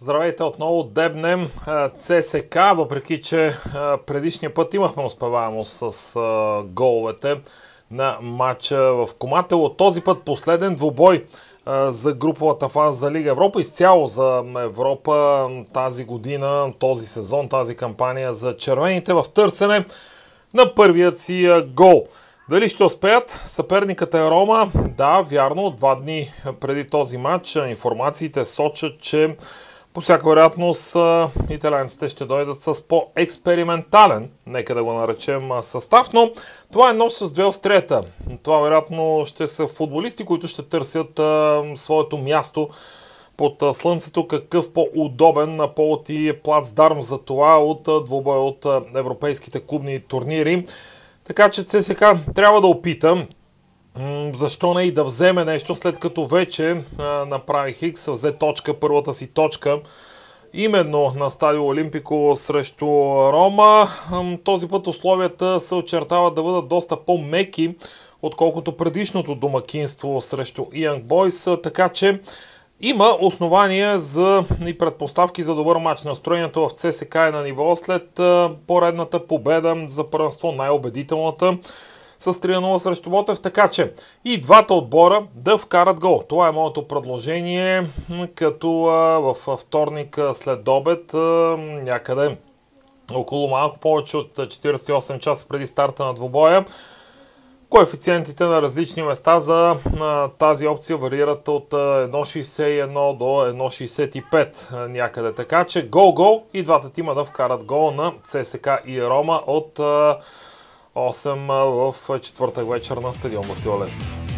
Здравейте, отново дебнем ЦСКА, въпреки че предишния път имахме успеваемост с головете на матча в Коматело. Този път последен двубой за груповата фаза за Лига Европа, изцяло за Европа тази година, този сезон, тази кампания за червените в търсене на първият си гол. Дали ще успеят? Съперникът е Рома. Да, вярно, два дни преди този матч информациите сочат, че по всяка вероятност италянците ще дойдат с по-експериментален, нека да го наречем, състав, но това е нощ с две острията. Това вероятно ще са футболисти, които ще търсят своето място под слънцето, какъв по-удобен повод и плацдарм за това от двубоя от европейските клубни турнири. Така че ЦСКА трябва да опита, защо не и да вземе нещо, след като вече направи Хикс, взе първата си точка, именно на Стадио Олимпико срещу Рома. Този път условията се очертават да бъдат доста по-меки, отколкото предишното домакинство срещу Янг Бойс, така че има основания за и предпоставки за добър матч. Настроението в ЦСКА е на ниво след поредната победа за първенство, най-убедителната с 3-0 срещу Ботев, така че и двата отбора да вкарат гол. Това е моето предложение, като във вторник след обед, някъде около малко повече от 48 часа преди старта на двубоя, коефициентите на различни места за тази опция варират от 1,61 до 1,65 някъде. Така че гол-гол и двата тима да вкарат гол на ЦСКА и Рома от 8 в четвъртък вечер на стадион Васил Левски.